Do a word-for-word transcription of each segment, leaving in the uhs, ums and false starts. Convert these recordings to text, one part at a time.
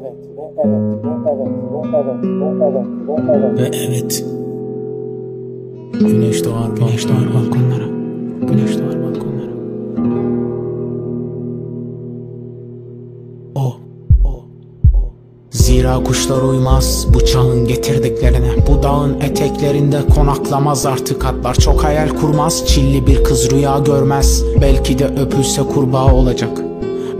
evet ve evet ve evet ve evet ve evet ve evet ve evet. Güneş doğar, güneş doğar balkonlara, güneş doğar balkonlara. O, o, o. Zira kuşlar uymaz bu çağın getirdiklerine. Bu dağın eteklerinde konaklamaz artık atlar. Çok hayal kurmaz, çilli bir kız rüya görmez. Belki de öpülse kurbağa olacak.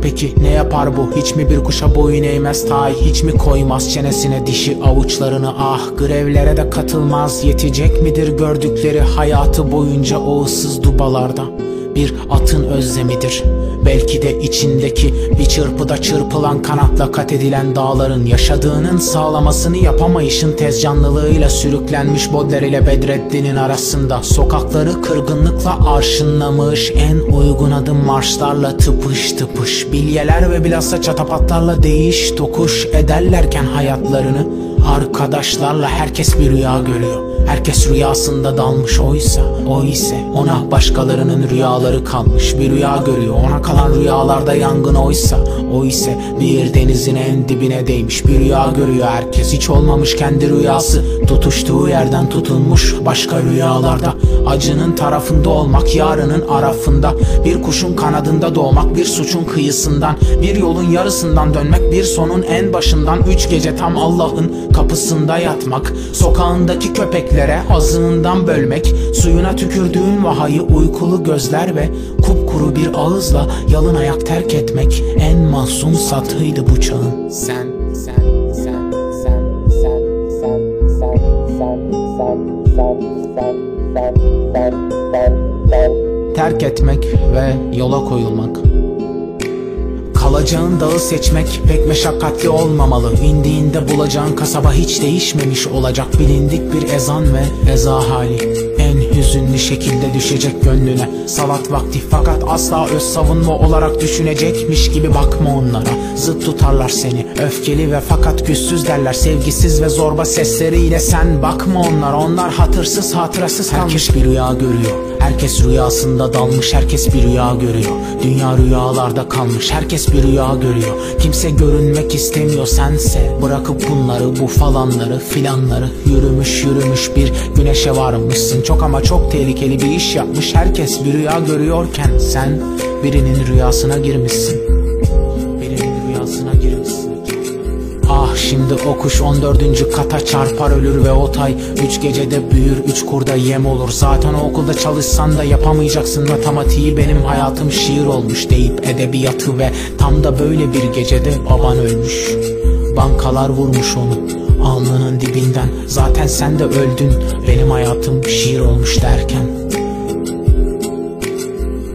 Peki ne yapar bu? Hiç mi bir kuşa boyun eğmez? Tay hiç mi koymaz çenesine dişi avuçlarını? Ah, grevlere de katılmaz. Yetecek midir gördükleri hayatı boyunca o ıssız dubalarda? Bir atın özlemidir belki de içindeki bir çırpıda çırpılan kanatla kat edilen dağların, yaşadığının sağlamasını yapamayışın tezcanlılığıyla sürüklenmiş Baudelaire ile Bedrettin'in arasında sokakları kırgınlıkla arşınlamış, en uygun adım marşlarla tıpış tıpış, bilyeler ve bilhassa çatapatlarla değiş tokuş ederlerken hayatlarını arkadaşlarla herkes bir rüya görüyor. Herkes rüyasında dalmış, oysa, o ise ona başkalarının rüyaları kalmış. Bir rüya görüyor, ona kalan rüyalarda yangın, oysa, o ise bir denizin en dibine değmiş. Bir rüya görüyor herkes, hiç olmamış kendi rüyası. Tutuştuğu yerden tutulmuş başka rüyalarda. Acının tarafında olmak, yarının arafında. Bir kuşun kanadında doğmak, bir suçun kıyısından. Bir yolun yarısından dönmek, bir sonun en başından. Üç gece tam Allah'ın kapısında yatmak. Sokağındaki köpekler hazınından bölmek, suyuna tükürdüğün vahayı uykulu gözler ve kupkuru bir ağızla yalın ayak terk etmek en masum satrıydı bu çağın. Sen, sen, sen, sen, sen, sen, sen, sen, sen, sen, sen, sen, sen, sen, sen. Terk etmek ve yola koyulmak. Kalacağın dağı seçmek pek meşakkatli olmamalı. İndiğinde bulacağın kasaba hiç değişmemiş olacak. Bilindik bir ezan ve eza hali en hüzünlü şekilde düşecek gönlüne. Salat vakti fakat asla öz savunma olarak düşünecekmiş gibi bakma onlara. Zıt tutarlar seni, öfkeli ve fakat güçsüz derler. Sevgisiz ve zorba sesleriyle sen bakma onlara. Onlar hatırsız, hatırasız kalmış. Herkes bir rüya görüyor. Herkes rüyasında dalmış, herkes bir rüya görüyor. Dünya rüyalarda kalmış, herkes bir rüya görüyor. Kimse görünmek istemiyor, sense bırakıp bunları, bu falanları, filanları. Yürümüş yürümüş bir güneşe varmışsın. Çok ama çok tehlikeli bir iş yapmış herkes bir rüya görüyorken. Sen birinin rüyasına girmişsin. Birinin rüyasına girmişsin. Ah, şimdi o kuş on dördüncü kata çarpar ölür ve o tay üç gecede büyür, üç kurda yem olur. Zaten o okulda çalışsan da yapamayacaksın matematiği. Benim hayatım şiir olmuş deyip edebiyatı ve tam da böyle bir gecede baban ölmüş. Bankalar vurmuş onu alnının dibinden. Zaten sen de öldün, benim hayatım şiir olmuş derken.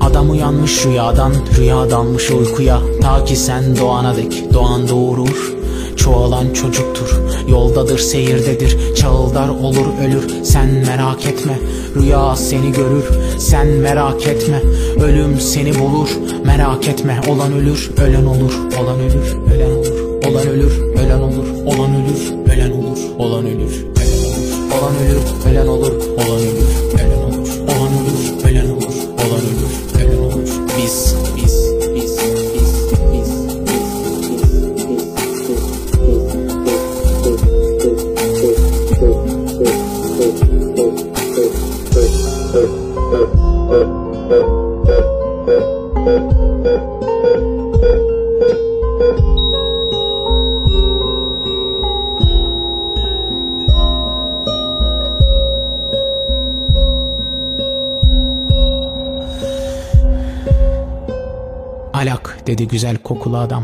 Adam uyanmış rüyadan, rüya dalmış uykuya. Ta ki sen doğana dek, doğan doğurur. Çoğalan çocuktur, yoldadır, seyirdedir. Çağıldar olur, ölür. Sen merak etme, rüya seni görür. Sen merak etme, ölüm seni bulur. Merak etme, olan ölür, ölen olur. Olan ölür, ölen olur. Olan ölür, ölen olur. Olan ölür, ölen olur. Olan ölür, ölen olur. Olan ölür, ölen olur. Olan ölür, ölen olur. Olan ölür, ölen olur. Olan ölür, ölen olur. Biz, biz, biz, biz. Alak dedi güzel kokulu adam.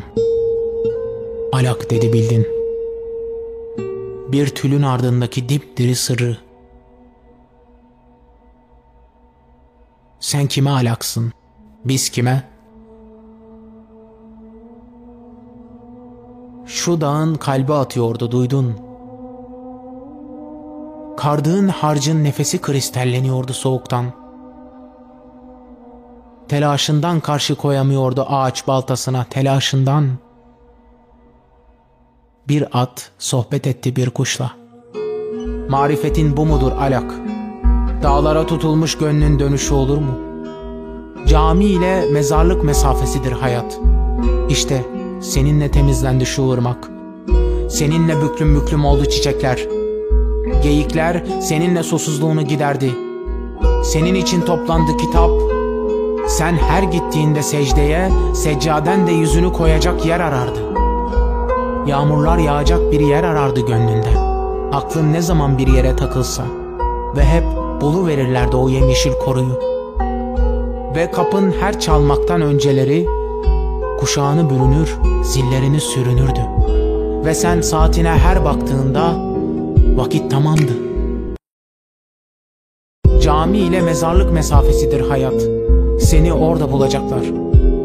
Alak dedi, bildin. Bir tülün ardındaki dipdiri sırrı. Sen kime alaksın? Biz kime? Şu dağın kalbi atıyordu, duydun. Kardığın harcın nefesi kristalleniyordu soğuktan. Telaşından karşı koyamıyordu ağaç baltasına, telaşından. Bir at sohbet etti bir kuşla. Marifetin bu mudur alak? Dağlara tutulmuş gönlün dönüşü olur mu? Cami ile mezarlık mesafesidir hayat. İşte seninle temizlendi şu ırmak. seninle büklüm büklüm oldu çiçekler. Geyikler seninle susuzluğunu giderdi. Senin için toplandı kitap. Sen her gittiğinde secdeye, seccaden de yüzünü koyacak yer arardı. Yağmurlar yağacak bir yer arardı gönlünde. Aklın ne zaman bir yere takılsa ve hep buluverirlerdi o yemyeşil koruyu. Ve kapın her çalmaktan önceleri kuşağını bürünür, zillerini sürünürdü. Ve sen saatine her baktığında vakit tamamdı. Cami ile mezarlık mesafesidir hayat. Seni orada bulacaklar,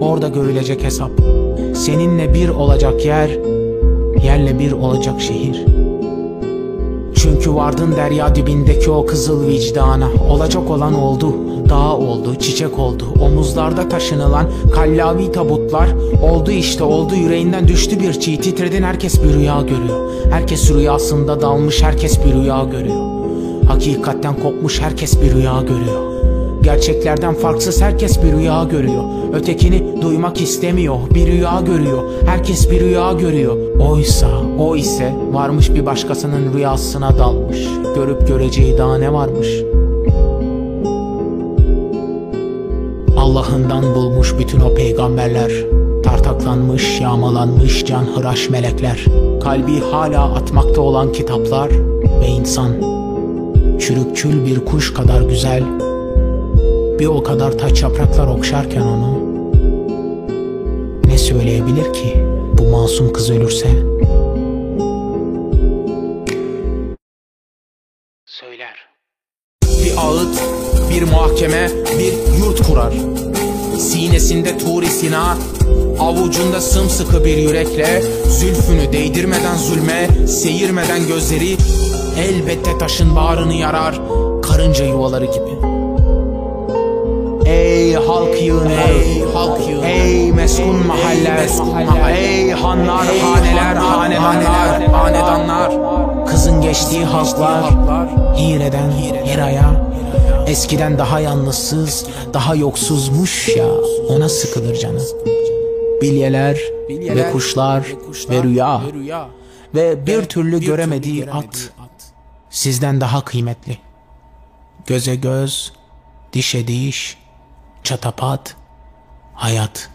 orada görülecek hesap. Seninle bir olacak yer, yerle bir olacak şehir. Çünkü vardın derya dibindeki o kızıl vicdana. Olacak olan oldu, dağ oldu, çiçek oldu. Omuzlarda taşınılan kallavi tabutlar oldu işte, oldu. Yüreğinden düştü bir çiğ, titredin, herkes bir rüya görüyor. Herkes rüyasında dalmış, herkes bir rüya görüyor. Hakikatten kopmuş, herkes bir rüya görüyor. Gerçeklerden farksız herkes bir rüya görüyor. Ötekini duymak istemiyor, bir rüya görüyor. Herkes bir rüya görüyor. Oysa, o ise varmış bir başkasının rüyasına dalmış. Görüp göreceği daha ne varmış? Allah'ından bulmuş bütün o peygamberler. Tartaklanmış, yağmalanmış canhıraş melekler. Kalbi hala atmakta olan kitaplar ve insan. Çürükçül bir kuş kadar güzel, bir o kadar taç yapraklar okşarken onu ne söyleyebilir ki bu masum kız ölürse? Söyler. Bir ağıt, bir muhakeme, bir yurt kurar. Sinesinde Tur-i Sina, avucunda sımsıkı bir yürekle, zülfünü değdirmeden zulme, seyirmeden gözleri, elbette taşın bağrını yarar, karınca yuvaları gibi. Ey halk yığını, ey halk yığını, ey meskun mahaller, ey hanlar, haneler, hanedanlar, hanedanlar, kızın geçtiği halklar, hireden hiraya, eskiden daha yalnızsız, daha yoksuzmuş ya, ona sıkılır canı. Bilyeler ve kuşlar ve rüya ve bir türlü göremediği at, sizden daha kıymetli. Göze göz, dişe diş, çatapat, hayat.